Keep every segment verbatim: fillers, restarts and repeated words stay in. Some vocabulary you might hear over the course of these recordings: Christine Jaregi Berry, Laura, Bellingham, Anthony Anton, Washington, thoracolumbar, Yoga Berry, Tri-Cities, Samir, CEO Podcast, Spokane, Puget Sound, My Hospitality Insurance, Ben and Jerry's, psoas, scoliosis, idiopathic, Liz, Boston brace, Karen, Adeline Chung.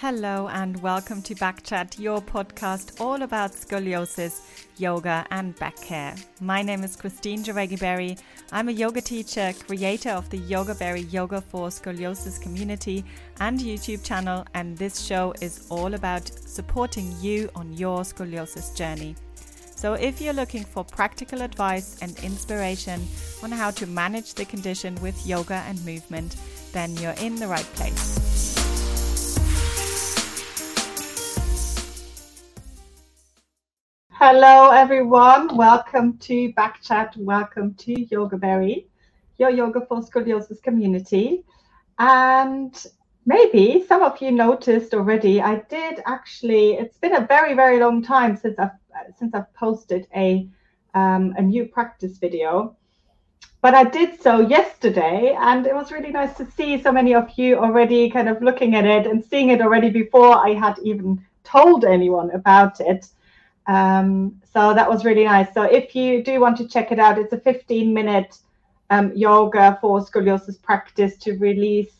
Hello and welcome to Backchat, your podcast all about scoliosis, yoga and back care. My name is Christine Jaregi Berry. I'm a yoga teacher, creator of the Yoga Berry Yoga for Scoliosis community and YouTube channel, and this show is all about supporting you on your scoliosis journey. So if you're looking for practical advice and inspiration on how to manage the condition with yoga and movement, then you're in the right place. Hello everyone, welcome to Backchat, welcome to Yoga Berry, your yoga for scoliosis community. And maybe some of you noticed already, I did actually, it's been a very, very long time since I've, since I've posted a, um, a new practice video. But I did so yesterday, and it was really nice to see so many of you already kind of looking at it and seeing it already before I had even told anyone about it. Um, so that was really nice. So if you do want to check it out, it's a fifteen minute um, yoga for scoliosis practice to release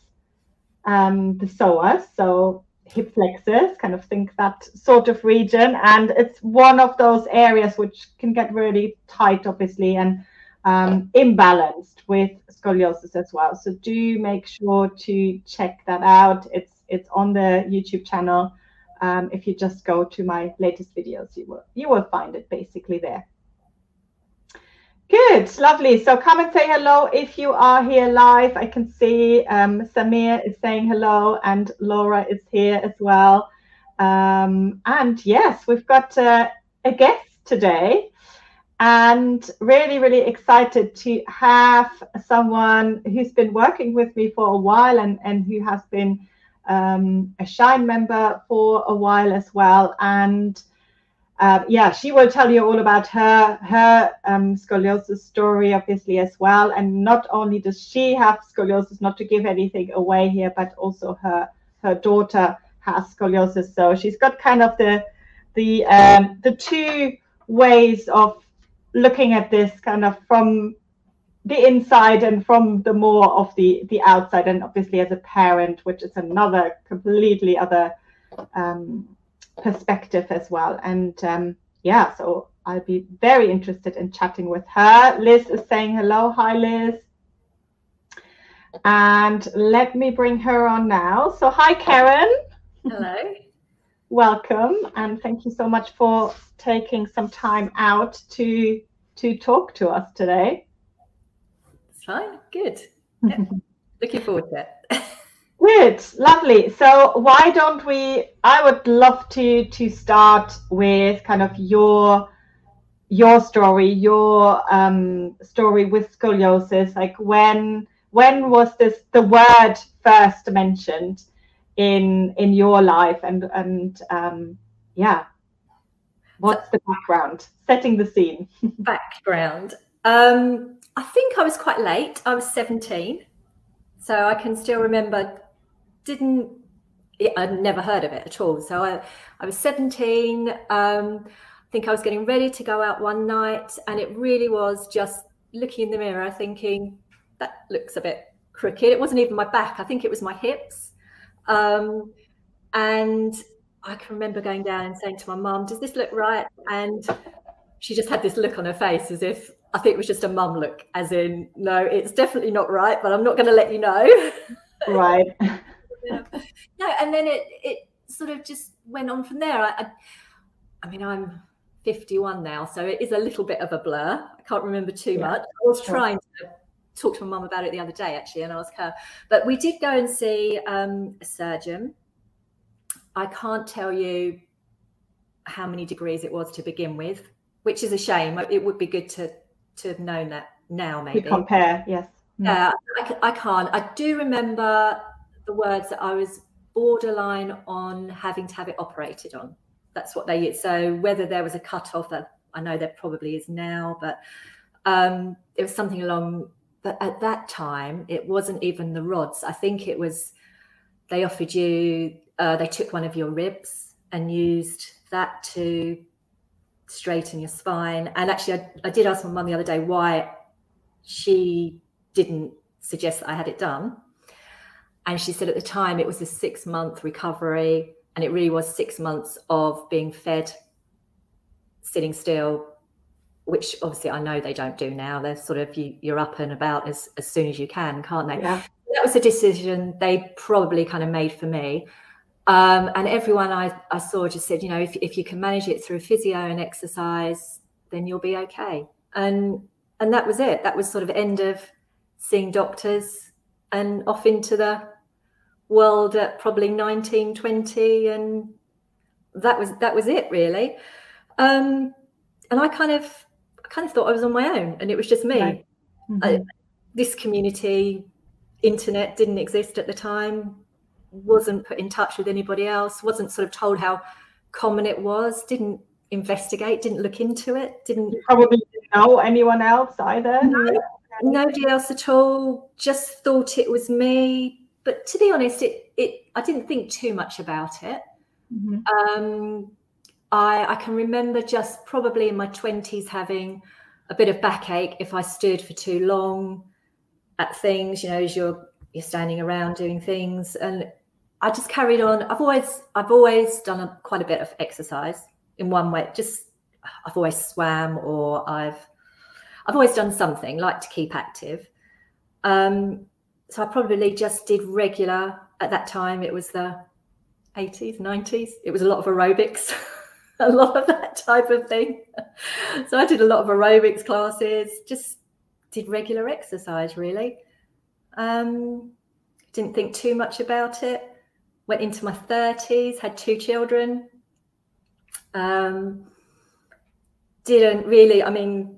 um, the psoas, so hip flexors, kind of think that sort of region. And it's one of those areas which can get really tight, obviously, and um, imbalanced with scoliosis as well. So do make sure to check that out. It's, it's on the YouTube channel. Um, if you just go to my latest videos, you will you will find it basically there. Good, lovely. So come and say hello if you are here live. I can see um, Samir is saying hello, and Laura is here as well. Um, and yes, we've got uh, a guest today, and really, really excited to have someone who's been working with me for a while and, and who has been Um, a Shine member for a while as well, and uh, yeah, she will tell you all about her her um, scoliosis story, obviously, as well. And not only does she have scoliosis, not to give anything away here, but also her her daughter has scoliosis, so she's got kind of the the um, the two ways of looking at this, kind of from the inside and from the more of the the outside, and obviously as a parent, which is another completely other um perspective as well. And um yeah, so I'll be very interested in chatting with her. Liz is saying hello. Hi Liz, and let me bring her on now. So hi Karen. Hello. Welcome, and thank you so much for taking some time out to to talk to us today. Hi, good. Yeah. Looking forward to it. Good, lovely. So why don't we, I would love to to start with kind of your your story, your um, story with scoliosis. Like when when was this the word first mentioned in in your life, and and um, yeah, what's the background? Setting the scene. Background. Um, I think I was quite late. I was seventeen, so I can still remember. Didn't I'd never heard of it at all. So I, I was seventeen. Um, I think I was getting ready to go out one night, and it really was just looking in the mirror, thinking that looks a bit crooked. It wasn't even my back. I think it was my hips. Um, and I can remember going down and saying to my mum, "Does this look right?" And she just had this look on her face as if, I think it was just a mum look, as in, no, it's definitely not right, but I'm not going to let you know. Right. Yeah. No, and then it it sort of just went on from there. I, I I mean, I'm fifty-one now, so it is a little bit of a blur. I can't remember too yeah. much. I was trying to talk to my mum about it the other day, actually, and ask her. But we did go and see um, a surgeon. I can't tell you how many degrees it was to begin with, which is a shame. It would be good to... to have known that now, maybe. You compare, yes. Yeah, uh, I, I can't. I do remember the words that I was borderline on having to have it operated on. That's what they used. So whether there was a cut-off, I know there probably is now, but um, it was something along, but at that time, it wasn't even the rods. I think it was, they offered you, uh, they took one of your ribs and used that to straighten your spine. And actually I, I did ask my mum the other day why she didn't suggest that I had it done, And she said at the time it was a six month recovery, and it really was six months of being fed, sitting still, which obviously I know they don't do now. They're sort of, you, you're up and about as, as soon as you can, can't they? Yeah. That was a decision they probably kind of made for me. Um, and everyone I, I saw just said, you know, if, if you can manage it through physio and exercise, then you'll be okay. And and that was it. That was sort of end of seeing doctors and off into the world at probably nineteen, twenty. And that was that was it, really. Um, and I kind of I kind of thought I was on my own, and it was just me. Right. Mm-hmm. I, this community, internet didn't exist at the time, wasn't put in touch with anybody else, wasn't sort of told how common it was, didn't investigate, didn't look into it, didn't you probably didn't know anyone else either. No, nobody else at all, just thought it was me. But to be honest, it it I didn't think too much about it. Mm-hmm. um I I can remember just probably in my twenties having a bit of backache if I stood for too long at things, you know, as you're you're standing around doing things. And I just carried on. I've always I've always done a, quite a bit of exercise in one way. Just I've always swam, or I've I've always done something, like to keep active. Um, so I probably just did regular. At that time, it was the eighties, nineties. It was a lot of aerobics, a lot of that type of thing. So I did a lot of aerobics classes, just did regular exercise, really. Um, didn't think too much about it. Went into my thirties, had two children. Um, didn't really, I mean,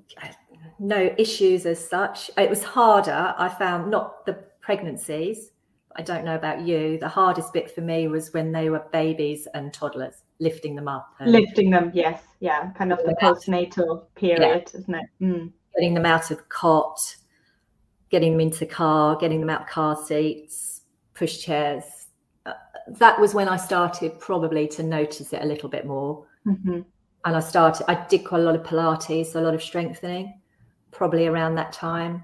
no issues as such. It was harder, I found, not the pregnancies. I don't know about you. The hardest bit for me was when they were babies and toddlers, lifting them up. And lifting them, yes. Yeah, kind of the postnatal period, yeah. Isn't it? Mm. Getting them out of the cot, getting them into the car, getting them out of car seats, push chairs. Uh, that was when I started probably to notice it a little bit more. Mm-hmm. And I started, I did quite a lot of Pilates, so a lot of strengthening, probably around that time.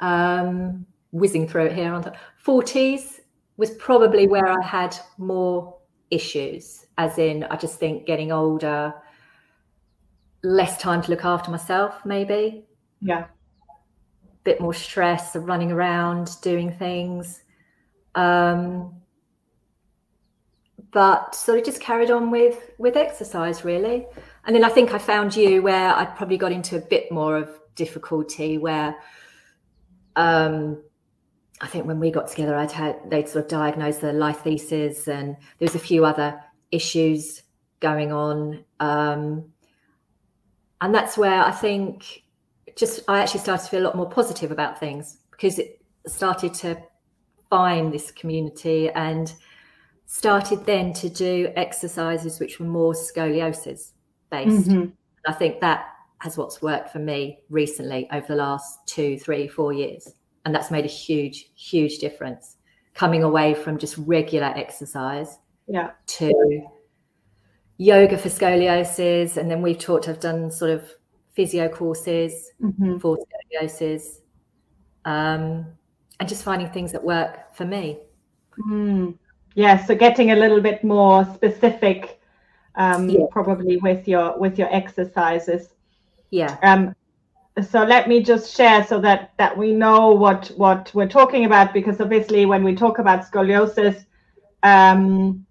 Um, whizzing through it here. On the forties was probably where I had more issues, as in I just think getting older, less time to look after myself, maybe. Yeah. Bit more stress of running around, doing things. Um, but sort of just carried on with, with exercise, really. And then I think I found you, where I probably got into a bit more of difficulty, where um, I think when we got together, I'd had, they'd sort of diagnosed the lithesis, and there was a few other issues going on. Um, and that's where I think just I actually started to feel a lot more positive about things, because it started to find this community, and started then to do exercises which were more scoliosis based. Mm-hmm. I think that has what's worked for me recently over the last two, three, four years. And that's made a huge, huge difference, coming away from just regular exercise, yeah, to yoga for scoliosis. And then we've talked, I've done sort of physio courses, mm-hmm, for scoliosis, um, and just finding things that work for me. Mm. Yeah, so getting a little bit more specific, um, yeah, probably with your with your exercises. Yeah. Um, so let me just share so that that we know what what we're talking about, because obviously when we talk about scoliosis, um,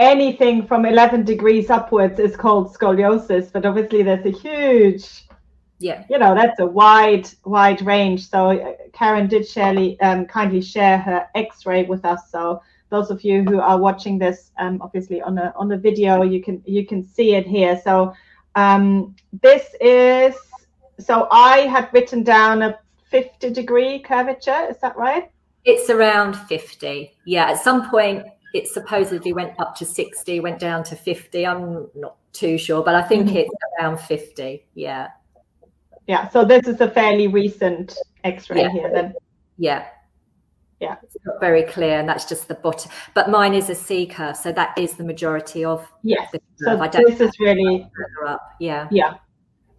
anything from eleven degrees upwards is called scoliosis, but obviously there's a huge, yeah, you know, that's a wide, wide range. So Karen did share, um, kindly share her X-ray with us. So those of you who are watching this, um, obviously on a on the video, you can you can see it here. So um, this is, so I had written down a fifty degree curvature. Is that right? It's around fifty. Yeah, at some point. It supposedly went up to sixty, went down to fifty. I'm not too sure, but I think it's around fifty. Yeah. Yeah. So this is a fairly recent X-ray, yeah, here then. Yeah. Yeah. It's not very clear, and that's just the bottom. But mine is a C curve, so that is the majority of. Yes. The curve. So I don't this is really up. Yeah. Yeah.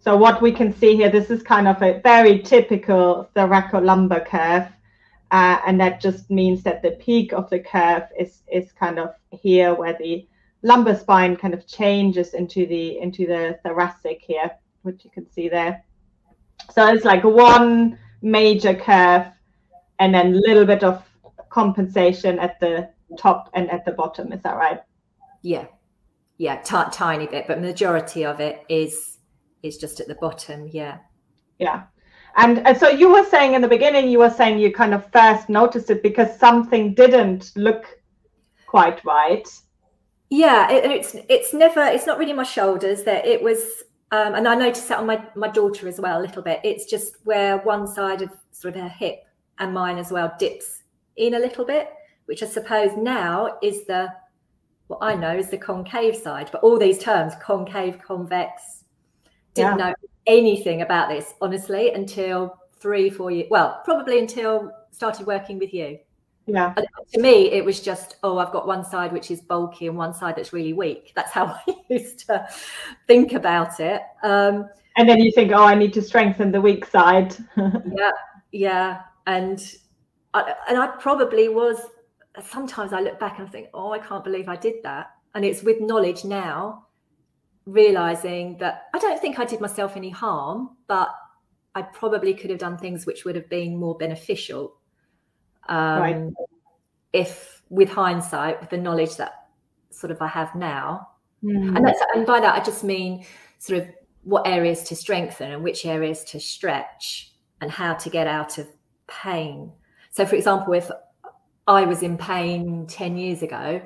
So what we can see here, this is kind of a very typical thoracolumbar curve. Uh, and that just means that the peak of the curve is is kind of here, where the lumbar spine kind of changes into the into the thoracic here, which you can see there. So it's like one major curve and then a little bit of compensation at the top and at the bottom. Is that right? Yeah. Yeah, t- tiny bit, but majority of it is is just at the bottom. Yeah. Yeah. And, and so you were saying in the beginning, you were saying you kind of first noticed it because something didn't look quite right. Yeah, it, it's it's never, it's not really my shoulders that it was, um, and I noticed that on my, my daughter as well a little bit. It's just where one side of sort of her hip and mine as well dips in a little bit, which I suppose now is the, what I know is the concave side, but all these terms, concave, convex, didn't yeah. know anything about this, honestly, until three, four years, well, probably until started working with you. Yeah. And to me, it was just, oh, I've got one side which is bulky and one side that's really weak. That's how I used to think about it. Um, and then you think, oh, I need to strengthen the weak side. yeah, yeah. And I, and I probably was, sometimes I look back and I think, oh, I can't believe I did that. And it's with knowledge now, realizing that I don't think I did myself any harm, but I probably could have done things which would have been more beneficial. Um, right. If with hindsight, with the knowledge that sort of I have now, mm. and that's, and by that I just mean sort of what areas to strengthen and which areas to stretch and how to get out of pain. So, for example, if I was in pain ten years ago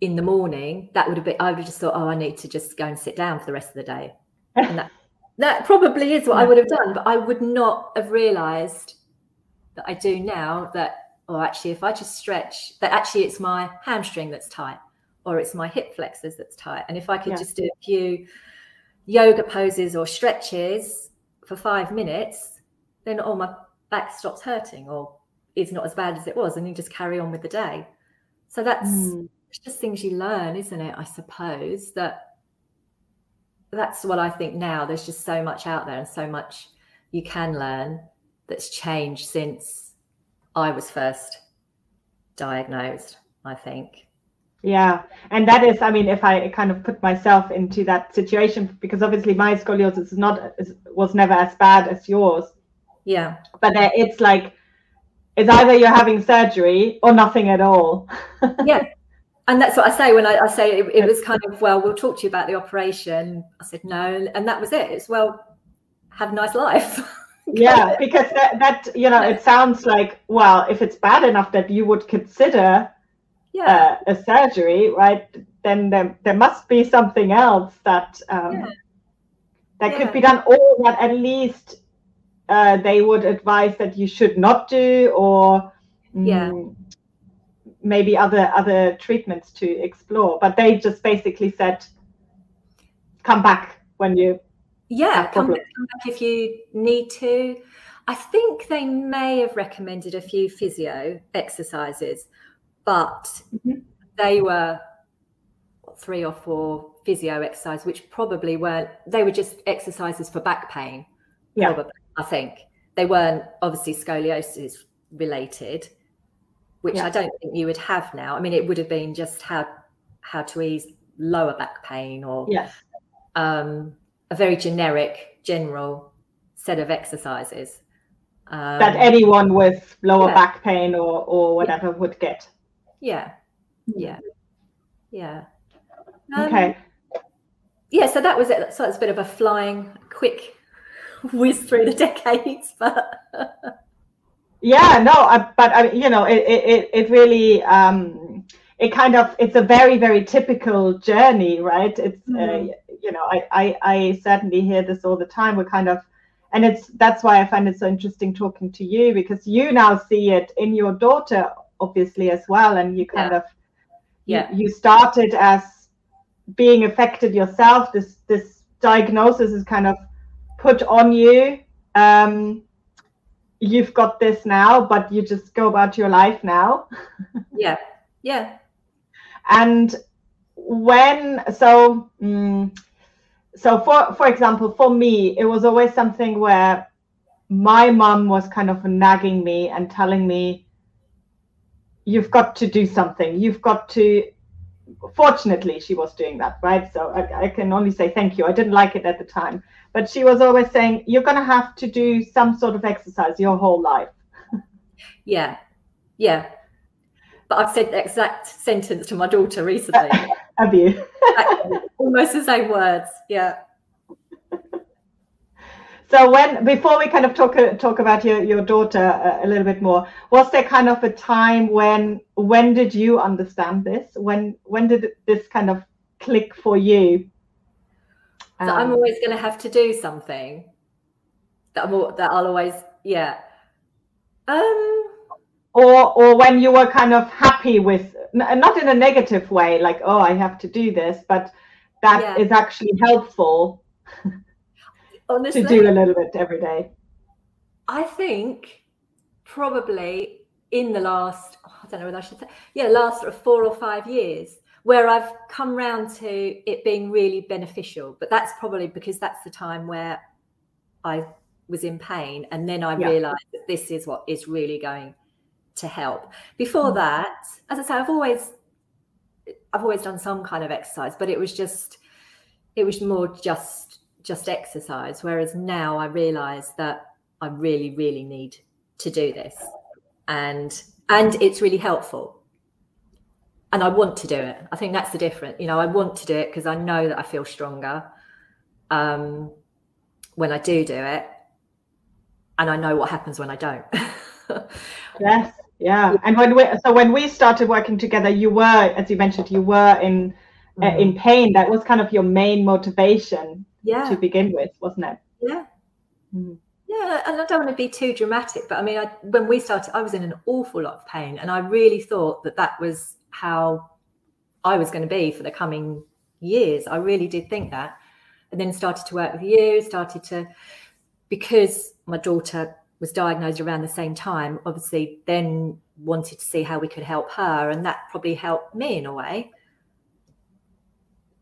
in the morning, that would have been, I would have just thought, oh, I need to just go and sit down for the rest of the day. And that, that probably is what yeah. I would have done, but I would not have realised that I do now that, oh, actually, if I just stretch, that actually it's my hamstring that's tight or it's my hip flexors that's tight. And if I could yeah. just do a few yoga poses or stretches for five minutes, then, oh, my back stops hurting or it's not as bad as it was, and you just carry on with the day. So that's... Mm. It's just things you learn, isn't it? I suppose that that's what I think now. There's just so much out there and so much you can learn that's changed since I was first diagnosed, I think. Yeah. And that is, I mean, if I kind of put myself into that situation, because obviously my scoliosis is not was never as bad as yours. Yeah. But it's like, it's either you're having surgery or nothing at all. Yeah. And that's what I say when I, I say it, it was kind of, well, we'll talk to you about the operation. I said, no. And that was it. It's, well, have a nice life. Yeah, because that, that, you know, it sounds like, well, if it's bad enough that you would consider yeah. uh, a surgery, right, then there, there must be something else that um, yeah. that yeah. could be done, or that at least uh, they would advise that you should not do, or... yeah. Mm, maybe other other treatments to explore, but they just basically said come back when you yeah come back, come back if you need to. I think they may have recommended a few physio exercises, but mm-hmm. they were three or four physio exercises which probably weren't, they were just exercises for back pain yeah probably, I think they weren't obviously scoliosis related, which yeah. I don't think you would have now. I mean, it would have been just how how to ease lower back pain or yes. um, a very generic, general set of exercises. Um, that anyone with lower yeah. back pain or, or whatever yeah. would get. Yeah, yeah, yeah. Um, okay. Yeah, so that was it. So it's a bit of a flying, quick whiz through the decades, but... Yeah, no, I, but I, you know, it it it really um, it kind of it's a very very typical journey, right? It's mm-hmm. uh, you know I, I I certainly hear this all the time. We're kind of, and it's that's why I find it so interesting talking to you, because you now see it in your daughter obviously as well, and you kind yeah. of yeah you, you started as being affected yourself. This this diagnosis is kind of put on you. Um, you've got this now, but you just go about your life now. yeah yeah and when so um, so for for example for me it was always something where my mom was kind of nagging me and telling me, you've got to do something. You've got to, fortunately, she was doing that, right? So I, I can only say thank you. I didn't like it at the time. But she was always saying, you're going to have to do some sort of exercise your whole life. Yeah, yeah. But I've said the exact sentence to my daughter recently. Have you? Almost the same words, yeah. So when, before we kind of talk talk about your, your daughter a, a little bit more, was there kind of a time when, when did you understand this? When when did this kind of click for you? Um, so I'm always going to have to do something. That I'm, that I'll always, yeah. Um. Or or when you were kind of happy with, not in a negative way, like, oh, I have to do this, but that yeah. is actually helpful. Honestly, to do a little bit every day. I think probably in the last, oh, I don't know whether I should say, yeah, last sort of four or five years where I've come round to it being really beneficial. But that's probably because that's the time where I was in pain. And then I yeah. realised that this is what is really going to help. Before that, as I say, I've always, I've always done some kind of exercise, but it was just, it was more just, just exercise, whereas now I realize that I really really need to do this, and and it's really helpful, and I want to do it. I think that's the difference, you know. I want to do it because I know that I feel stronger um when I do do it, and I know what happens when I don't. Yes, yeah. And when we so when we started working together, you were, as you mentioned, you were in mm. uh, in pain. That was kind of your main motivation. Yeah. To begin with, wasn't it? Yeah. Mm. Yeah, and I don't want to be too dramatic, but I mean, I, when we started, I was in an awful lot of pain, and I really thought that that was how I was going to be for the coming years. I really did think that. And then started to work with you, started to, because my daughter was diagnosed around the same time, obviously then wanted to see how we could help her, and that probably helped me in a way.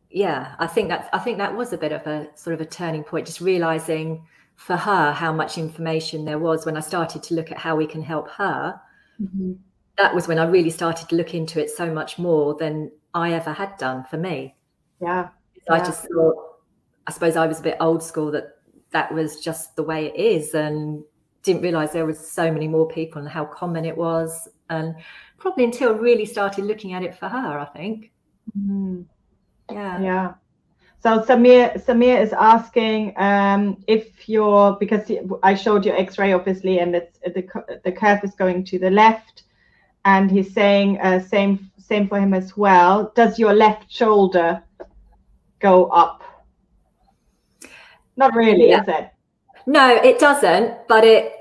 Yeah, I think that I think that was a bit of a sort of a turning point, just realizing for her how much information there was when I started to look at how we can help her. Mm-hmm. That was when I really started to look into it so much more than I ever had done for me. Yeah. So yeah. I just thought, I suppose I was a bit old school, that that was just the way it is, and didn't realize there was so many more people and how common it was. And probably until I really started looking at it for her, I think. Mm-hmm. Yeah. Yeah. So Samir, Samir is asking um, if you're, because I showed you X-ray obviously, and it's the the curve is going to the left, and he's saying uh, same same for him as well. Does your left shoulder go up? Not really, yeah. Is it? No, it doesn't. But it,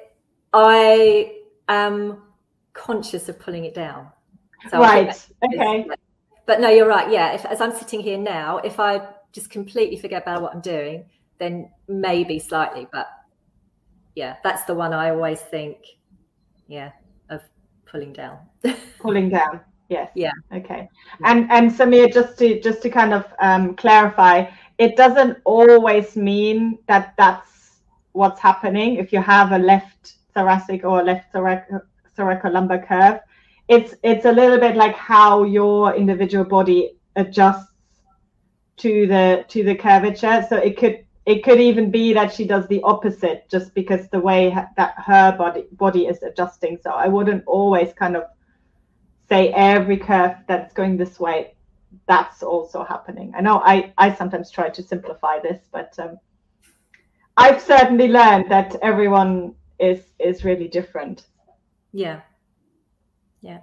I am conscious of pulling it down. So right. Okay. But no, you're right. Yeah. If, as I'm sitting here now, if I just completely forget about what I'm doing, then maybe slightly. But yeah, that's the one I always think, yeah, of pulling down. Pulling down. Yes. Yeah. Okay. And and Samir, just to just to kind of um, clarify, it doesn't always mean that that's what's happening. If you have a left thoracic or left thorac- thoracolumbar curve, It's it's a little bit like how your individual body adjusts to the to the curvature. So it could it could even be that she does the opposite, just because the way that her body body is adjusting. So I wouldn't always kind of say every curve that's going this way, that's also happening. I know I, I sometimes try to simplify this, but um, I've certainly learned that everyone is is really different. Yeah. Yeah.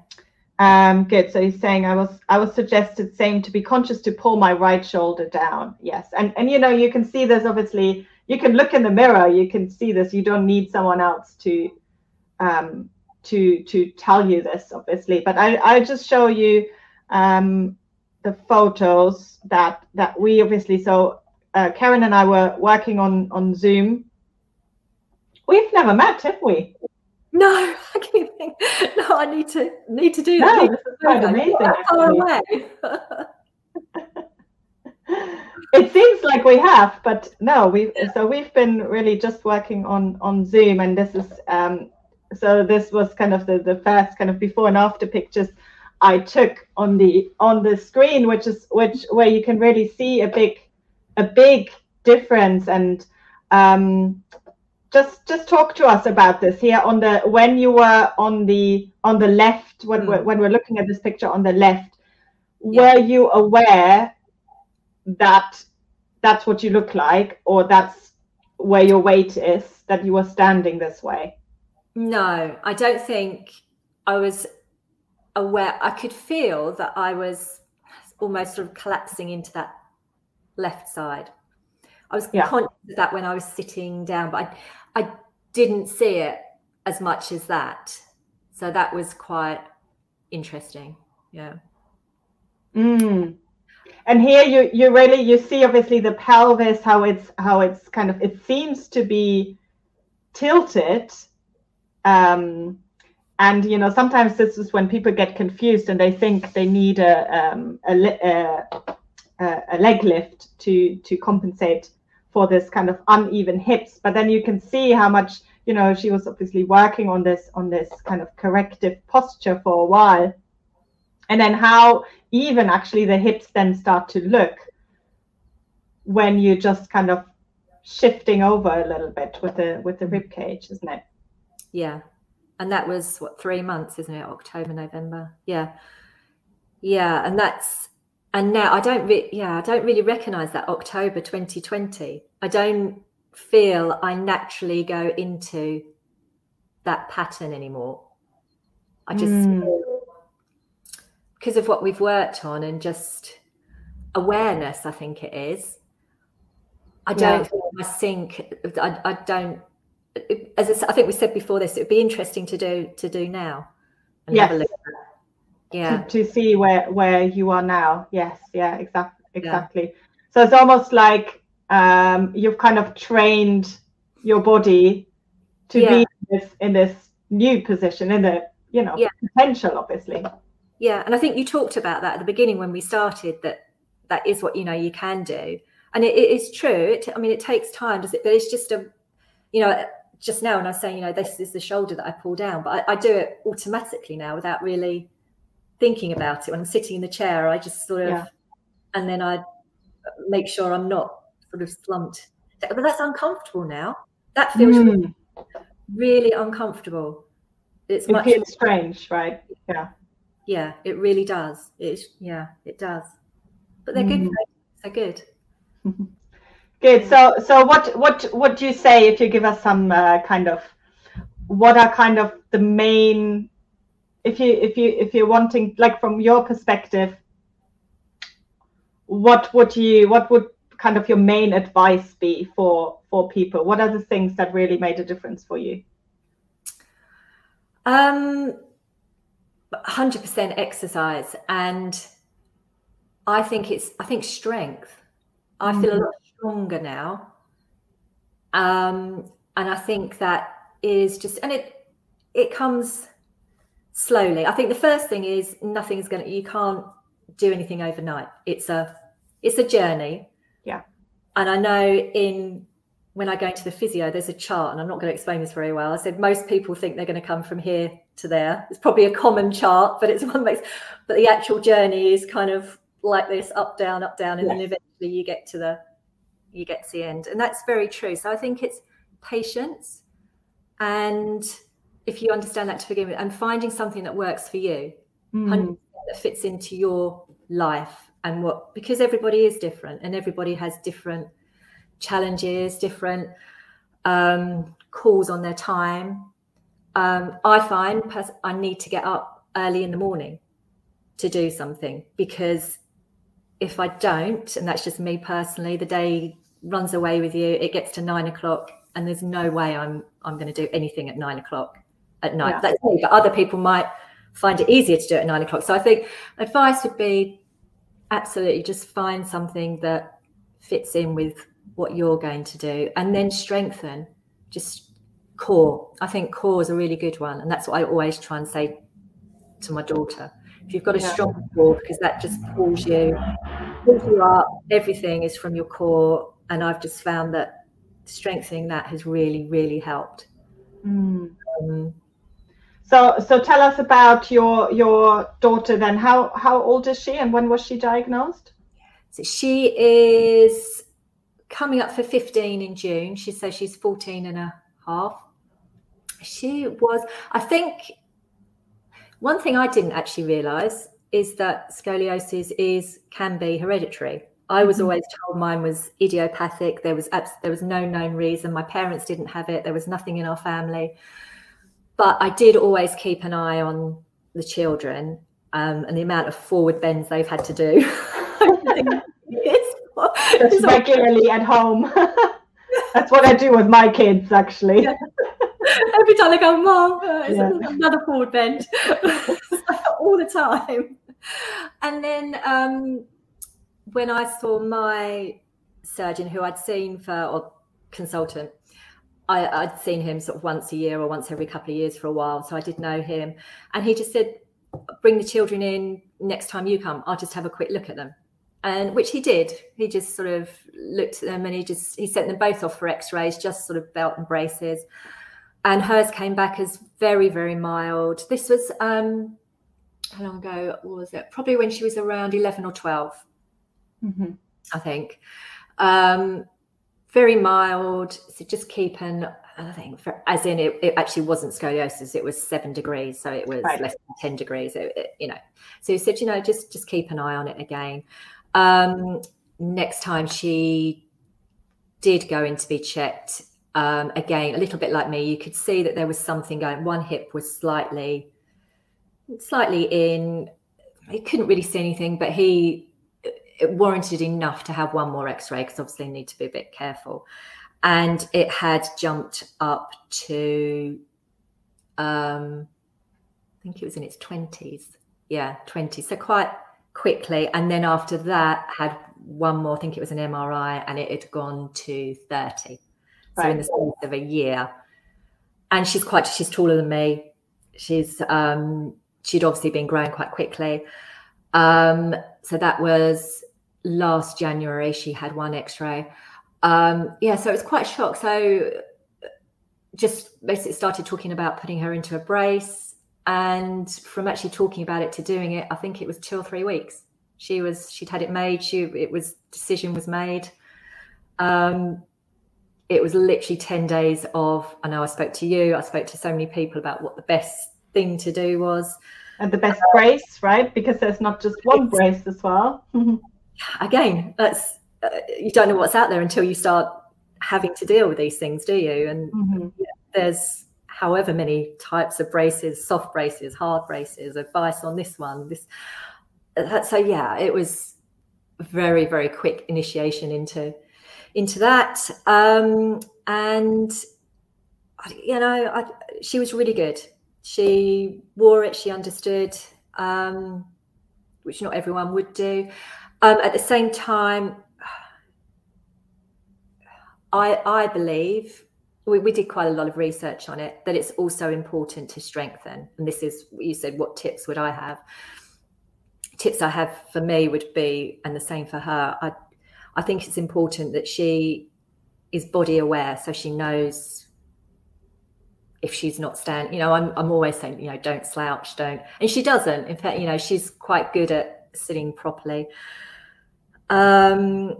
Um, good. So he's saying I was I was suggested saying to be conscious to pull my right shoulder down. Yes. And and you know, you can see this, obviously you can look in the mirror, you can see this. You don't need someone else to um to to tell you this, obviously. But I, I just show you um the photos that that we obviously so uh, Karen and I were working on on Zoom. We've never met, have we? No, I keep thinking, no, I need to need to do no, that. This is quite amazing. Far away. It seems like we have, but no, we've so we've been really just working on on Zoom, and this is um so this was kind of the the first kind of before and after pictures I took on the on the screen, which is which where you can really see a big a big difference. And um just just talk to us about this here on the when you were on the on the left when mm. we're, when we're looking at this picture on the left, yeah. Were you aware that that's what you look like, or that's where your weight is, that you were standing this way? No, I don't think I was aware. I could feel that I was almost sort of collapsing into that left side. I was yeah. conscious of that when I was sitting down, but I, I didn't see it as much as that. So that was quite interesting. Yeah. Mm. And here you you really you see obviously the pelvis, how it's how it's kind of it seems to be tilted, um, and you know sometimes this is when people get confused and they think they need a um, a, a, a leg lift to to compensate for this kind of uneven hips. But then you can see how much you know she was obviously working on this on this kind of corrective posture for a while, and then how even actually the hips then start to look when you're just kind of shifting over a little bit with the with the rib cage, isn't it? Yeah. And that was what, three months, isn't it? October, November. Yeah. Yeah. And that's and now I don't re- yeah, I don't really recognise that October twenty twenty. I don't feel I naturally go into that pattern anymore. I just mm. feel because of what we've worked on and just awareness, I think it is. I don't yeah. think I, I don't. As I, I think we said before this, it would be interesting to do to do now. And yes. have a look at yeah. To, to see where where you are now. Yes. Yeah. Exactly. Exactly. Yeah. So it's almost like um, you've kind of trained your body to yeah. be in this, in this new position, in the you know yeah. potential, obviously. Yeah, and I think you talked about that at the beginning when we started, that that is what, you know, you can do. And it, it is true. It, I mean, it takes time, does it? But it's just a, you know, just now when I was saying, you know, this is the shoulder that I pull down. But I, I do it automatically now without really thinking about it. When I'm sitting in the chair, I just sort of, yeah. and then I make sure I'm not sort of slumped. But that's uncomfortable now. That feels mm. really, really uncomfortable. It's it much feels strange, right? Yeah. Yeah, it really does. It's yeah, it does. But they're good. Mm. They're good. Good. So, so what, what, what do you say if you give us some uh, kind of, what are kind of the main, if you, if you, if you're wanting, like from your perspective, what would you, what would kind of your main advice be for for people? What are the things that really made a difference for you? Um. one hundred percent exercise, and I think it's I think strength. I feel mm. a lot stronger now, um, and I think that is just and it it comes slowly. I think the first thing is nothing's gonna you can't do anything overnight. It's a it's a journey. Yeah, and I know in when I go into the physio, there's a chart, and I'm not going to explain this very well. I said most people think they're going to come from here to there. It's probably a common chart, but it's one that makes, but the actual journey is kind of like this, up, down, up, down, and yeah. then eventually you get to the, you get to the end. And that's very true. So I think it's patience. And if you understand that to begin with, and finding something that works for you, mm. that fits into your life and what, because everybody is different and everybody has different challenges, different um calls on their time. um I find pers- I need to get up early in the morning to do something, because if I don't, and that's just me personally, the day runs away with you. It gets to nine o'clock and there's no way I'm I'm going to do anything at nine o'clock at night. Yeah. That's me, but other people might find it easier to do it at nine o'clock. So I think advice would be absolutely just find something that fits in with what you're going to do, and then strengthen just core. I think core is a really good one, and that's what I always try and say to my daughter. If you've got a yeah. strong core, because that just pulls you who you are, everything is from your core. And I've just found that strengthening that has really, really helped. Mm. Um, so so tell us about your your daughter then. How how old is she and when was she diagnosed? So she is coming up for fifteen in June. She says she's fourteen and a half. She was, I think, one thing I didn't actually realise is that scoliosis is can be hereditary. I was always told mine was idiopathic. There was abs- there was no known reason. My parents didn't have it. There was nothing in our family. But I did always keep an eye on the children um, and the amount of forward bends they've had to do. It's, it's Just regularly at home. That's what I do with my kids, actually. Yeah. Every time I go, Mom, it's yeah. another forward bend. All the time. And then um, when I saw my surgeon, who I'd seen for, or consultant, I, I'd seen him sort of once a year or once every couple of years for a while. So I did know him. And he just said, bring the children in next time you come. I'll just have a quick look at them. And which he did. He just sort of looked at them and he just, he sent them both off for x-rays, just sort of belt and braces. And hers came back as very, very mild. This was, um, how long ago was it? Probably when she was around eleven or twelve, mm-hmm. I think. Um, very mild. So just keep an, I think, for, as in it, it actually wasn't scoliosis. It was seven degrees. So it was right. less than ten degrees, it, it, you know. So he said, you know, just, just keep an eye on it again. Um, next time she did go in to be checked, um, again, a little bit like me, you could see that there was something going. One hip was slightly, slightly in. He couldn't really see anything, but he it warranted enough to have one more x-ray because obviously you need to be a bit careful. And it had jumped up to, um, I think it was in its twenties. Yeah, twenty. So quite quickly. And then after that, had one more. I think it was an M R I, and it had gone to thirty. So in the space of a year. And she's quite, she's taller than me. She's, um, she'd obviously been growing quite quickly. Um, so that was last January. She had one x-ray. Um, yeah, so it was quite a shock. So just basically started talking about putting her into a brace, and from actually talking about it to doing it, I think it was two or three weeks. She was, she'd had it made. She, it was, decision was made. Um, It was literally ten days of, I know I spoke to you, I spoke to so many people about what the best thing to do was. And the best um, brace, right? Because there's not just one brace as well. Again, that's uh, you don't know what's out there until you start having to deal with these things, do you? And mm-hmm. yeah, there's however many types of braces, soft braces, hard braces, advice on this one. This, that, so, yeah, it was very, very quick initiation into into that, um, and you know, I, she was really good. She wore it, she understood, um, which not everyone would do. Um, at the same time, I, I believe, we, we did quite a lot of research on it, that it's also important to strengthen. And this is, you said, what tips would I have? Tips I have for me would be, and the same for her, I I think it's important that she is body aware, so she knows if she's not standing. You know, I'm I'm always saying, you know, don't slouch, don't, and she doesn't. In fact, you know, she's quite good at sitting properly. Um,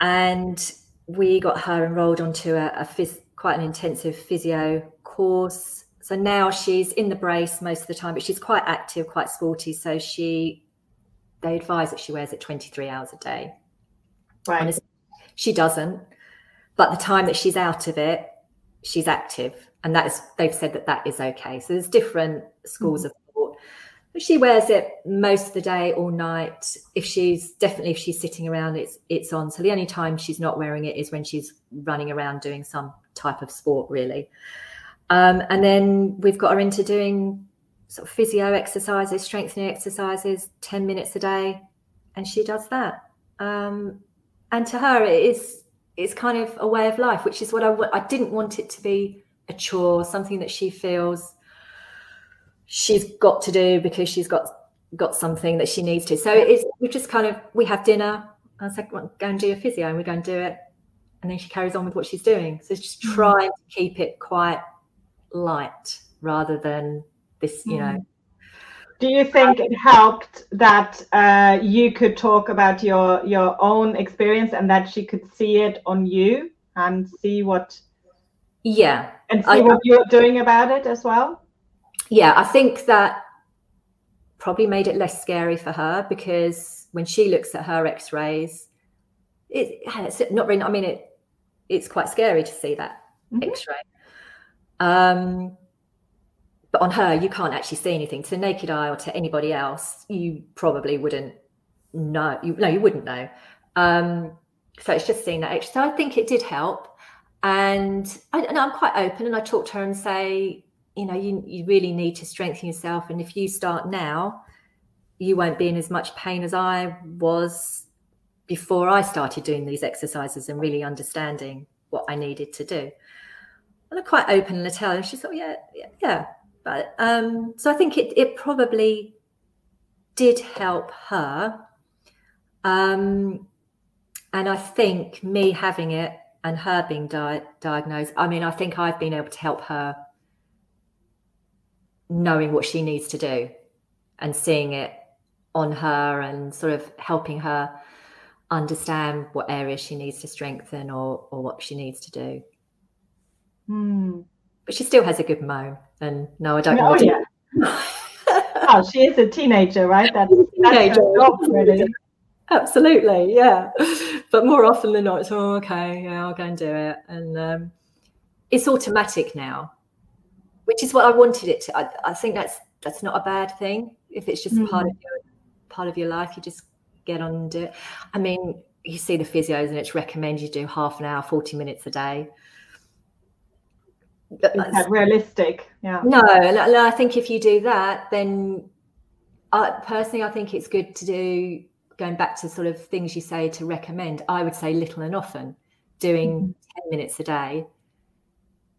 and we got her enrolled onto a, a phys- quite an intensive physio course. So now she's in the brace most of the time, but she's quite active, quite sporty. So she, they advise that she wears it twenty-three hours a day. Right. She doesn't, but the time that she's out of it, she's active, and that is, they've said that that is okay. So there's different schools mm-hmm. of thought, but she wears it most of the day, all night. If she's definitely, if she's sitting around, it's it's on. So the only time she's not wearing it is when she's running around doing some type of sport, really. Um, and then we've got her into doing sort of physio exercises, strengthening exercises, ten minutes a day, and she does that. Um, And to her, it is, it's kind of a way of life, which is what I, w- I didn't want it to be a chore, something that she feels she's got to do because she's got got something that she needs to. So it's, we just kind of, we have dinner. I was like, well, go and do your physio, and we go and do it. And then she carries on with what she's doing. So just try to keep it quite light rather than this, you know. Do you think it helped that uh, you could talk about your your own experience and that she could see it on you and see what, yeah, and see I, what you're doing about it as well? Yeah, I think that probably made it less scary for her, because when she looks at her X-rays, it, it's not really. I mean, it it's quite scary to see that mm-hmm. X-ray. Um, but on her, you can't actually see anything. To the naked eye or to anybody else, you probably wouldn't know. You, no, you wouldn't know. Um, so it's just seeing that X. So I think it did help. And, I, and I'm quite open, and I talk to her and say, you know, you, you really need to strengthen yourself. And if you start now, you won't be in as much pain as I was before I started doing these exercises and really understanding what I needed to do. And I'm quite open, and I tell her, and she's like, yeah, yeah, yeah. But um, so I think it, it probably did help her. Um, and I think me having it and her being di- diagnosed, I mean, I think I've been able to help her knowing what she needs to do and seeing it on her and sort of helping her understand what areas she needs to strengthen or or what she needs to do. Mm. But she still has a good moan, and no, I don't know. Oh, yeah. Oh, she is a teenager, right? That's, that's teenager. Her job, really. Absolutely, yeah. But more often than not, it's, oh, okay, yeah, I'll go and do it. And um, it's automatic now, which is what I wanted it to. I, I think that's that's not a bad thing. If it's just mm-hmm. part of your, part of your life, you just get on and do it. I mean, you see the physios, and it's recommended you do half an hour, forty minutes a day. Is that realistic? Yeah. No, and I think if you do that, then I, personally, I think it's good to do, going back to sort of things you say to recommend, I would say little and often. Doing mm-hmm. ten minutes a day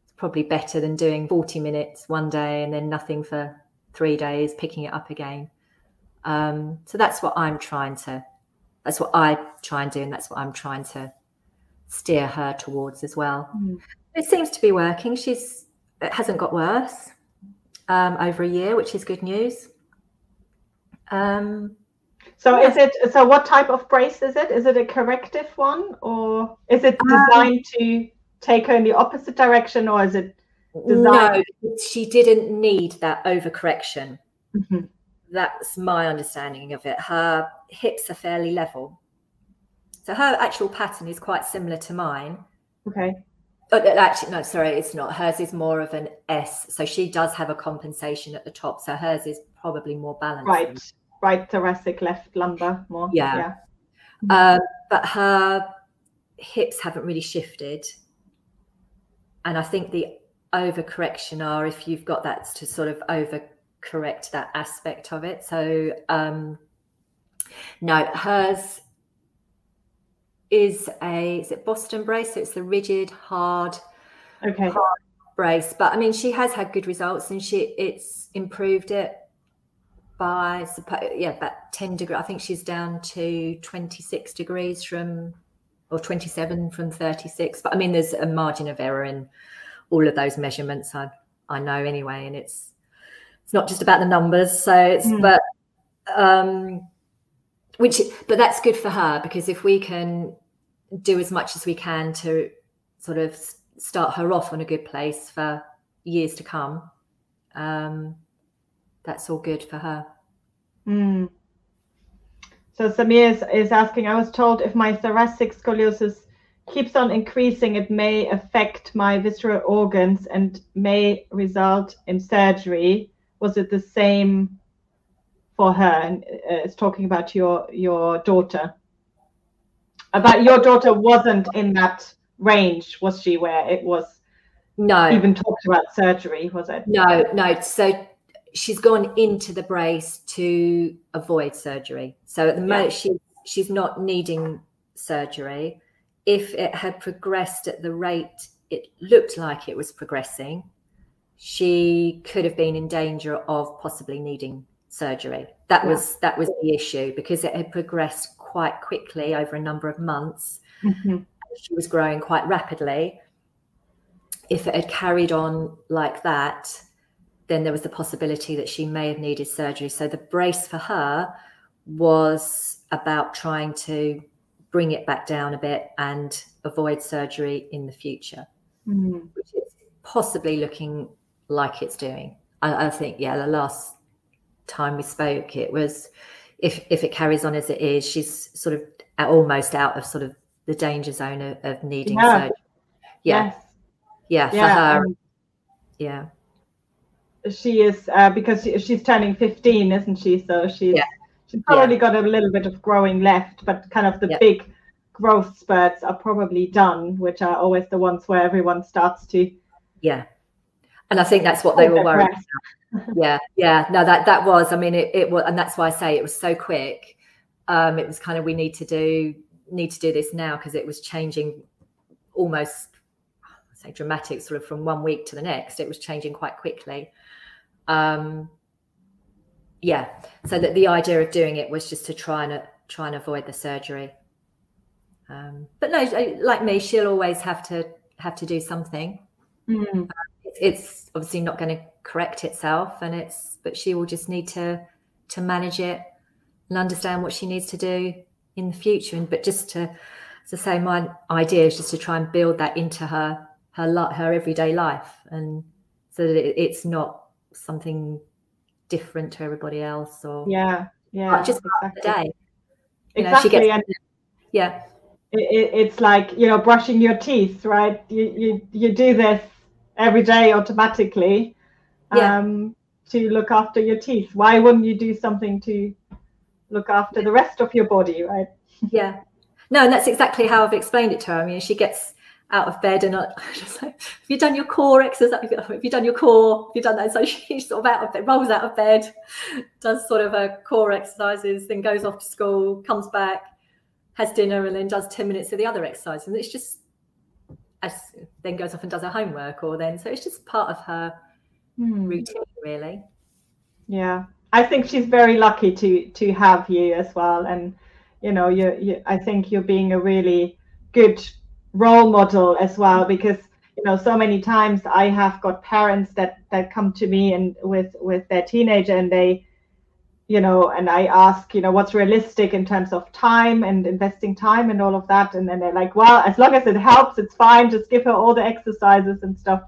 is probably better than doing forty minutes one day and then nothing for three days, picking it up again. Um, so that's what I'm trying to, that's what I try and do, and that's what I'm trying to steer her towards as well. Mm-hmm. It seems to be working. She's it hasn't got worse um, over a year, which is good news. Um, so yeah. is it? So what type of brace is it? Is it a corrective one, or is it designed um, to take her in the opposite direction, or is it designed? No, she didn't need that overcorrection. Mm-hmm. That's my understanding of it. Her hips are fairly level, so her actual pattern is quite similar to mine. Okay. Oh, actually, no, sorry, it's not. Hers is more of an S, so she does have a compensation at the top, so hers is probably more balanced. Right, right thoracic, left lumbar more. Yeah. yeah. Mm-hmm. Uh, but her hips haven't really shifted. And I think the overcorrection are if you've got that to sort of overcorrect that aspect of it. So, um, no, hers... is a is it Boston brace? So it's the rigid, hard, okay. hard brace. But I mean, she has had good results, and she it's improved it by yeah about ten degrees. I think she's down to twenty-six degrees from, or twenty-seven from thirty-six. But I mean, there's a margin of error in all of those measurements. I I know anyway, and it's it's not just about the numbers. So it's mm. but um. Which, but that's good for her, because if we can do as much as we can to sort of start her off on a good place for years to come, um, that's all good for her. Mm. So Samir is, is asking, I was told if my thoracic scoliosis keeps on increasing, it may affect my visceral organs and may result in surgery. Was it the same for her? And uh, it's talking about your your daughter. About your daughter wasn't in that range, was she? Where it was no even talked about surgery, was it? No, no. So she's gone into the brace to avoid surgery. So at the yeah. moment, she she's not needing surgery. If it had progressed at the rate it looked like it was progressing, she could have been in danger of possibly needing surgery. That yeah. was that was the issue, because it had progressed quite quickly over a number of months. Mm-hmm. She was growing quite rapidly. If it had carried on like that, then there was the possibility that she may have needed surgery. So the brace for her was about trying to bring it back down a bit and avoid surgery in the future, mm-hmm. which is possibly looking like it's doing. I, I think, yeah, the last time we spoke, it was, if if it carries on as it is, she's sort of almost out of sort of the danger zone of, of needing yeah. surgery. Yeah. Yes. Yeah, for yeah. her. Um, yeah. She is, uh, because she, she's turning fifteen, isn't she? So she's, yeah. she's probably yeah. got a little bit of growing left, but kind of the yeah. big growth spurts are probably done, which are always the ones where everyone starts to. Yeah. And I think that's what they were worried about. Yeah. Yeah. No, that, that was, I mean, it, it was, and that's why I say it was so quick. Um, it was kind of, we need to do, need to do this now, because it was changing almost, say dramatic, sort of from one week to the next. It was changing quite quickly. Um, yeah. So that the idea of doing it was just to try and uh, try and avoid the surgery. Um, but no, like me, she'll always have to have to do something. Mm. Um, it's obviously not going to correct itself, and it's, but she will just need to to manage it and understand what she needs to do in the future. And but just to, as I say, my idea is just to try and build that into her her her everyday life, and so that it, it's not something different to everybody else, or yeah yeah just exactly. part of the day, you exactly know, she gets, yeah it, it's like, you know, brushing your teeth, right? You you, you do this every day automatically, yeah. um to look after your teeth. Why wouldn't you do something to look after the rest of your body, right? Yeah. No, and that's exactly how I've explained it to her. I mean, she gets out of bed and I just like, have you done your core exercise? Have you done your core? Have you done that? So she sort of out of bed, rolls out of bed, does sort of her core exercises, then goes off to school, comes back, has dinner, and then does ten minutes of the other exercise. And it's just, as, then goes off and does her homework, or then, so it's just part of her mm. routine, really. Yeah. I think she's very lucky to to have you as well, and you know, you, you I think you're being a really good role model as well, because you know, so many times I have got parents that that come to me and with with their teenager, and they, you know, and I ask, you know, what's realistic in terms of time and investing time and all of that, and then they're like, well, as long as it helps, it's fine, just give her all the exercises and stuff.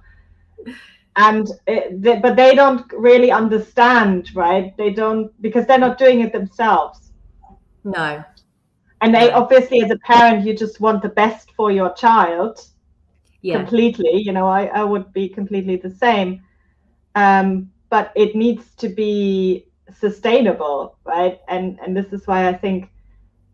And it, they, but they don't really understand, right? They don't, because they're not doing it themselves. No. And they obviously, as a parent, you just want the best for your child. Yeah. Completely. You know, I, I would be completely the same. Um, but it needs to be sustainable, right? And and this is why I think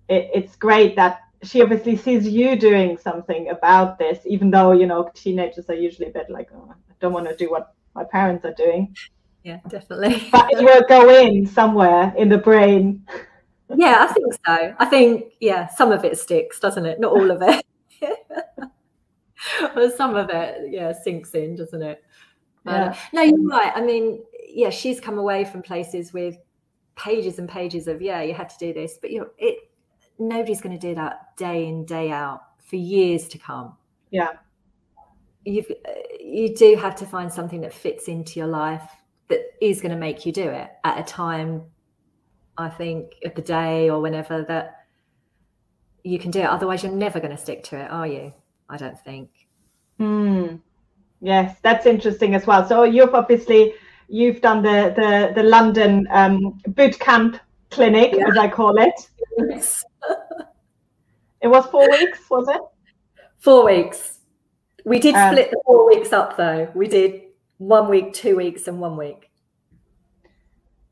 it, it's great that she obviously sees you doing something about this, even though, you know, teenagers are usually a bit like, oh, I don't want to do what my parents are doing. Yeah, definitely. But it will go in somewhere in the brain. Yeah, I think so. I think, yeah, some of it sticks, doesn't it? Not all of it. Well, some of it, yeah, sinks in, doesn't it? Yeah. Uh, no, you're right. I mean, yeah, she's come away from places with pages and pages of, yeah, you had to do this, but you know, it, nobody's going to do that day in, day out for years to come. Yeah. You've, you do have to find something that fits into your life that is going to make you do it at a time, I think, of the day or whenever that you can do it. Otherwise, you're never going to stick to it, are you? I don't think. Mm. Yes, that's interesting as well. So you've obviously, you've done the, the, the London um, boot camp clinic, yeah. as I call it. Yes. It was four weeks, was it? Four weeks. We did um, split the four weeks up, though. We did one week, two weeks, and one week.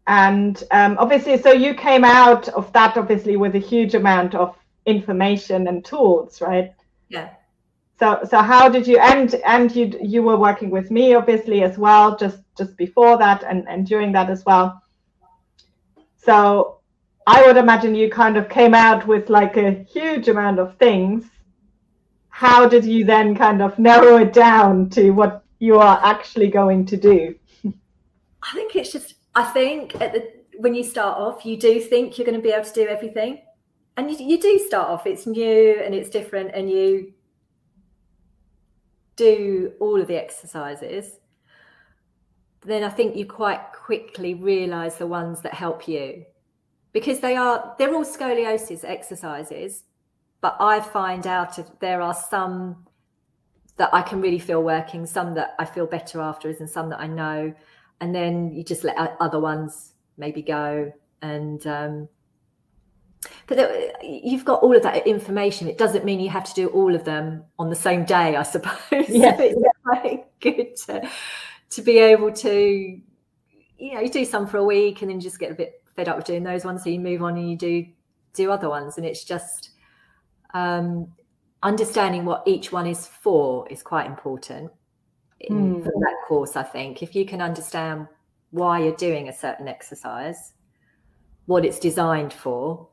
And um, obviously, so you came out of that, obviously, with a huge amount of information and tools, right? Yeah. So, so how did you? And and you you were working with me, obviously, as well, just just before that and and during that as well. So I would imagine you kind of came out with like a huge amount of things. How did you then kind of narrow it down to what you are actually going to do? I think it's just, I think at the, when you start off, you do think you're going to be able to do everything. And you, you do start off, it's new and it's different, and you do all of the exercises. Then I think you quite quickly realise the ones that help you, because they are, they're all scoliosis exercises, but I find out if there are some that I can really feel working, some that I feel better afterwards, and some that I know. And then you just let other ones maybe go. And um, but there, you've got all of that information. It doesn't mean you have to do all of them on the same day, I suppose. Yes. It's quite good to, to be able to, you know, you do some for a week and then you just get a bit fed up with doing those ones. So you move on and you do do other ones. And it's just um, understanding what each one is for is quite important. In, mm. for that course, I think if you can understand why you're doing a certain exercise, what it's designed for,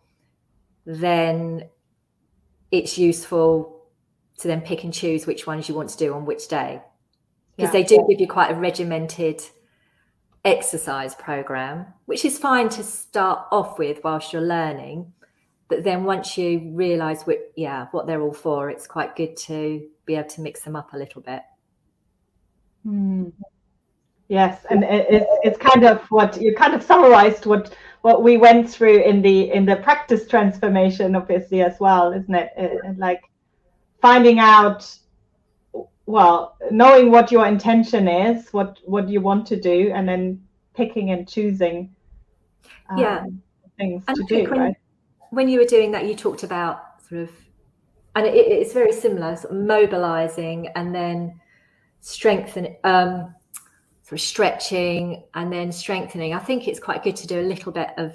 then it's useful to then pick and choose which ones you want to do on which day, because yeah. they do give you quite a regimented exercise program, which is fine to start off with whilst you're learning. But then once you realize what yeah what they're all for, it's quite good to be able to mix them up a little bit. Mm. Yes, and it, it's it's kind of what you kind of summarized what what we went through in the in the practice transformation, obviously, as well, isn't it? it, it like finding out, well, knowing what your intention is, what what you want to do, and then picking and choosing um, yeah things and to do. When, right? When you were doing that, you talked about sort of, and it, it's very similar, sort of mobilizing and then. Strengthen, um, sort of stretching and then strengthening. I think it's quite good to do a little bit of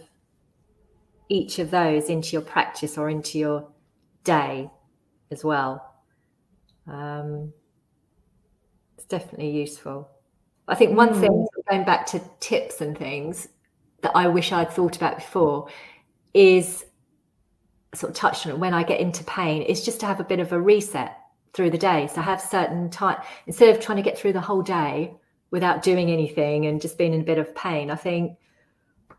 each of those into your practice or into your day as well. Um, it's definitely useful. I think one mm. thing, going back to tips and things that I wish I'd thought about before, is sort of touched on it when I get into pain, is just to have a bit of a reset through the day. So have certain time, instead of trying to get through the whole day without doing anything and just being in a bit of pain. I think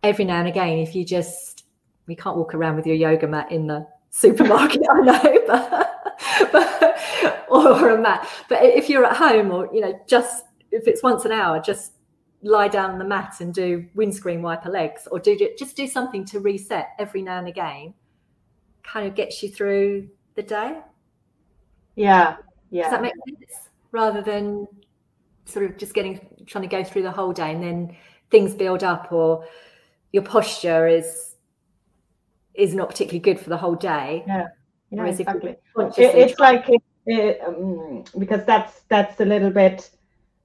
every now and again, if you just, you can't walk around with your yoga mat in the supermarket, I know, but, but or a mat. But if you're at home, or, you know, just if it's once an hour, just lie down on the mat and do windscreen wiper legs, or do just do something to reset every now and again, kind of gets you through the day. Yeah, yeah. Does that make sense? Rather than sort of just getting, trying to go through the whole day and then things build up, or your posture is is not particularly good for the whole day. Yeah, yeah, exactly. It, it's try- like it, it, um, because that's that's a little bit.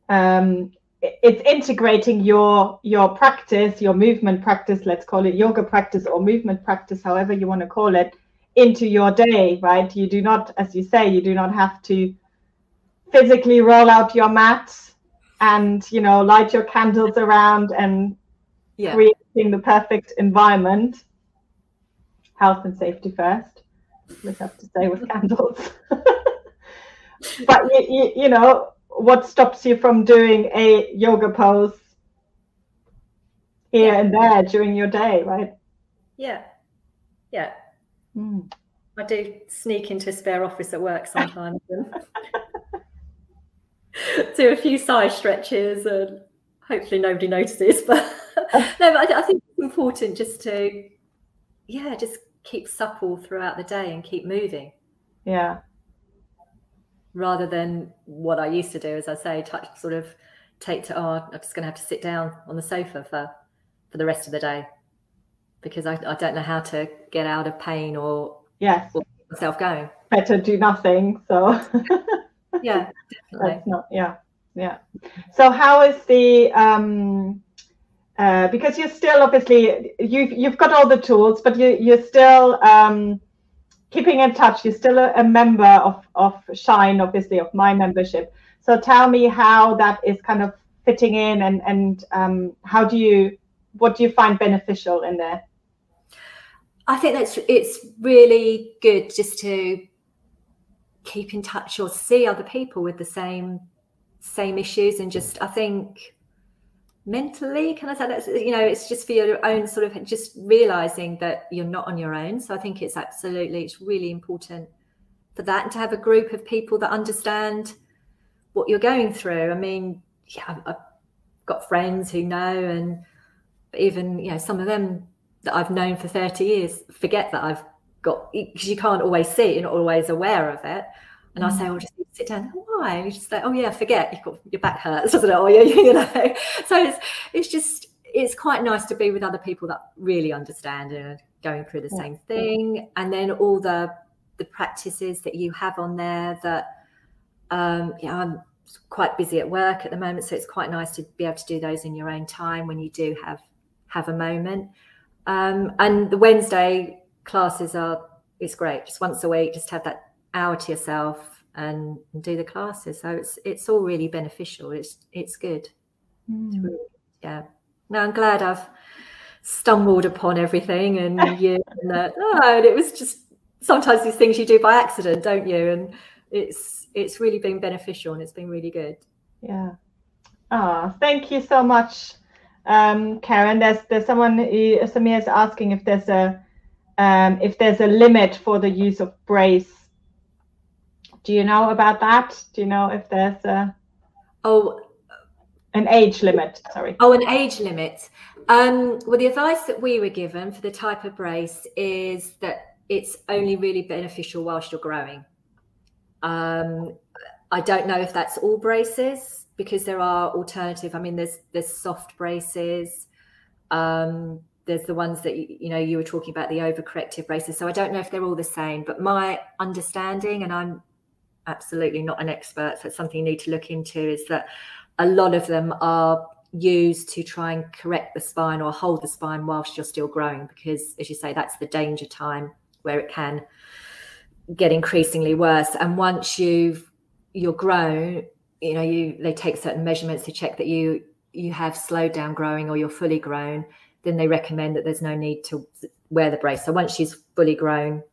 Um, it, it's integrating your your practice, your movement practice. Let's call it yoga practice or movement practice, however you want to call it, into your day, right? You do not, as you say, you do not have to physically roll out your mat and, you know, light your candles around and yeah. creating the perfect environment. Health and safety first, we have to say with candles. But, you, you, you know, what stops you from doing a yoga pose here yeah. and there during your day, right? Yeah, yeah. Mm. I do sneak into a spare office at work sometimes and do a few side stretches, and hopefully nobody notices. But no, but I, I think it's important just to, yeah, just keep supple throughout the day and keep moving. Yeah. Rather than what I used to do, as I say, touch, sort of take to, oh, I'm just going to have to sit down on the sofa for, for the rest of the day, because I, I don't know how to get out of pain or, yes. or get myself going. Better do nothing. So yeah, definitely. That's not, yeah, yeah. So how is the um, uh, because you're still obviously you've you've got all the tools, but you you're still um, keeping in touch. You're still a, a member of of Shine, obviously, of my membership. So tell me how that is kind of fitting in, and and um, how do you what do you find beneficial in there? I think that's it's really good just to keep in touch or see other people with the same same issues, and just I think mentally, can I say that? You know, it's just for your own sort of just realizing that you're not on your own. So I think it's absolutely, it's really important for that, and to have a group of people that understand what you're going through. I mean, yeah, I've got friends who know, and even, you know, some of them that I've known for thirty years forget that I've got, because you can't always see it, you're not always aware of it. And mm-hmm. I say, "Oh, just sit down." Why? And you just say, "Oh yeah, forget you've got, your back hurts, doesn't it?" Oh yeah, you know. So it's it's just it's quite nice to be with other people that really understand and are going through the yeah. same thing. And then all the the practices that you have on there that um, yeah, I'm quite busy at work at the moment, so it's quite nice to be able to do those in your own time when you do have have a moment. Um, and the Wednesday classes are it's great. Just once a week, just have that hour to yourself and do the classes. So it's it's all really beneficial. It's it's good. Mm. Yeah. No, I'm glad I've stumbled upon everything and you and that. Oh, and it was just sometimes these things you do by accident, don't you? And it's it's really been beneficial and it's been really good. Yeah. Oh, thank you so much, um, Karen. There's there's someone uh, Samir is asking if there's a um, if there's a limit for the use of brace. Do you know about that? Do you know if there's a oh an age limit? Sorry. Oh, an age limit. Um, well, the advice that we were given for the type of brace is that it's only really beneficial whilst you're growing. Um, I don't know if that's all braces, because there are alternative. I mean, there's there's soft braces. Um, there's the ones that, you know, you were talking about, the overcorrective braces. So I don't know if they're all the same, but my understanding, and I'm absolutely not an expert, so it's something you need to look into, is that a lot of them are used to try and correct the spine or hold the spine whilst you're still growing, because, as you say, that's the danger time where it can get increasingly worse. And once you've you're grown, you know, you they take certain measurements to check that you you have slowed down growing or you're fully grown, then they recommend that there's no need to wear the brace. So once she's fully grown,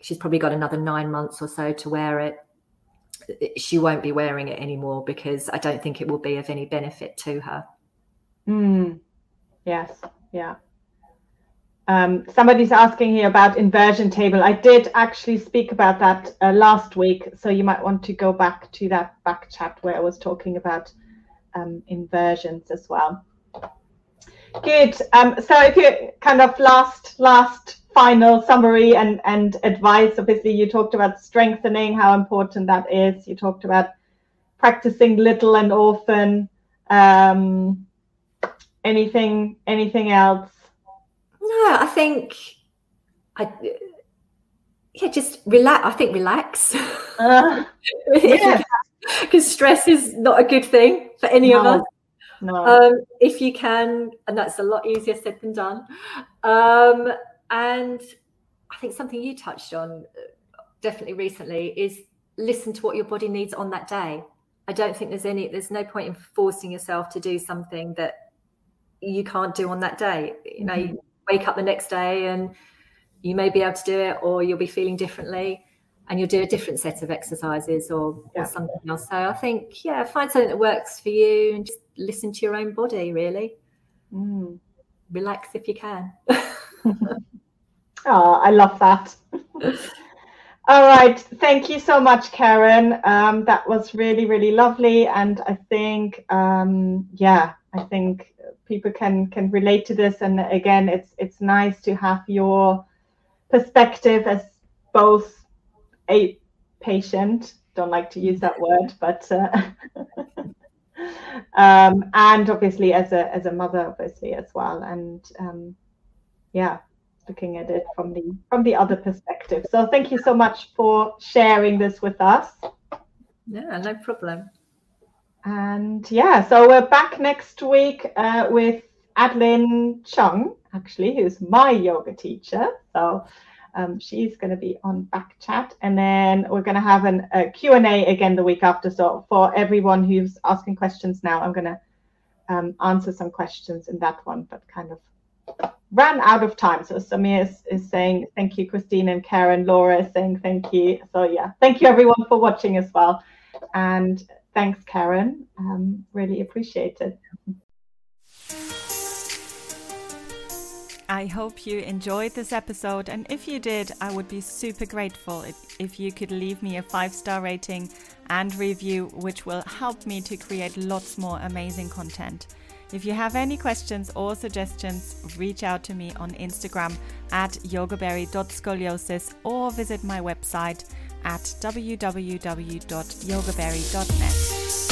she's probably got another nine months or so to wear it. She won't be wearing it anymore, because I don't think it will be of any benefit to her. Mm. Yes. Yeah. Um, somebody's asking here about inversion table. I did actually speak about that uh, last week. So you might want to go back to that back chat where I was talking about um, inversions as well. Good. Um, so if you kind of last, last, final summary and, and advice, obviously you talked about strengthening, how important that is. You talked about practicing little and often. Um, anything, anything else? No, I think, I yeah, just relax. I think relax. Uh, yeah. Because stress is not a good thing for any no. of us. No. Um, if you can, and that's a lot easier said than done. Um, And I think something you touched on definitely recently is listen to what your body needs on that day. I don't think there's any, there's no point in forcing yourself to do something that you can't do on that day. You know, you wake up the next day and you may be able to do it, or you'll be feeling differently and you'll do a different set of exercises or, yeah. or something else. So I think, yeah, find something that works for you and just listen to your own body, really. Mm. Relax if you can. Oh, I love that. All right. Thank you so much, Karen. Um, that was really, really lovely. And I think, um, yeah, I think people can can relate to this. And again, it's it's nice to have your perspective as both a patient, don't like to use that word, but uh, um, and obviously as a as a mother, obviously as well. And um, yeah. looking at it from the from the other perspective. So thank you so much for sharing this with us. Yeah, no problem. And yeah, so we're back next week uh, with Adeline Chung, actually, who's my yoga teacher. So um, she's going to be on back chat, and then we're going to have an, a Q and A again the week after. So for everyone who's asking questions now, I'm going to um, answer some questions in that one, but kind of ran out of time. So Samir is, is saying thank you, Christine and Karen. Laura is saying thank you. So yeah, thank you everyone for watching as well. And thanks, Karen. Um, really appreciate it. I hope you enjoyed this episode, and if you did, I would be super grateful if, if you could leave me a five-star rating and review, which will help me to create lots more amazing content. If you have any questions or suggestions, reach out to me on Instagram at yogaberry dot scoliosis or visit my website at w w w dot yogaberry dot net.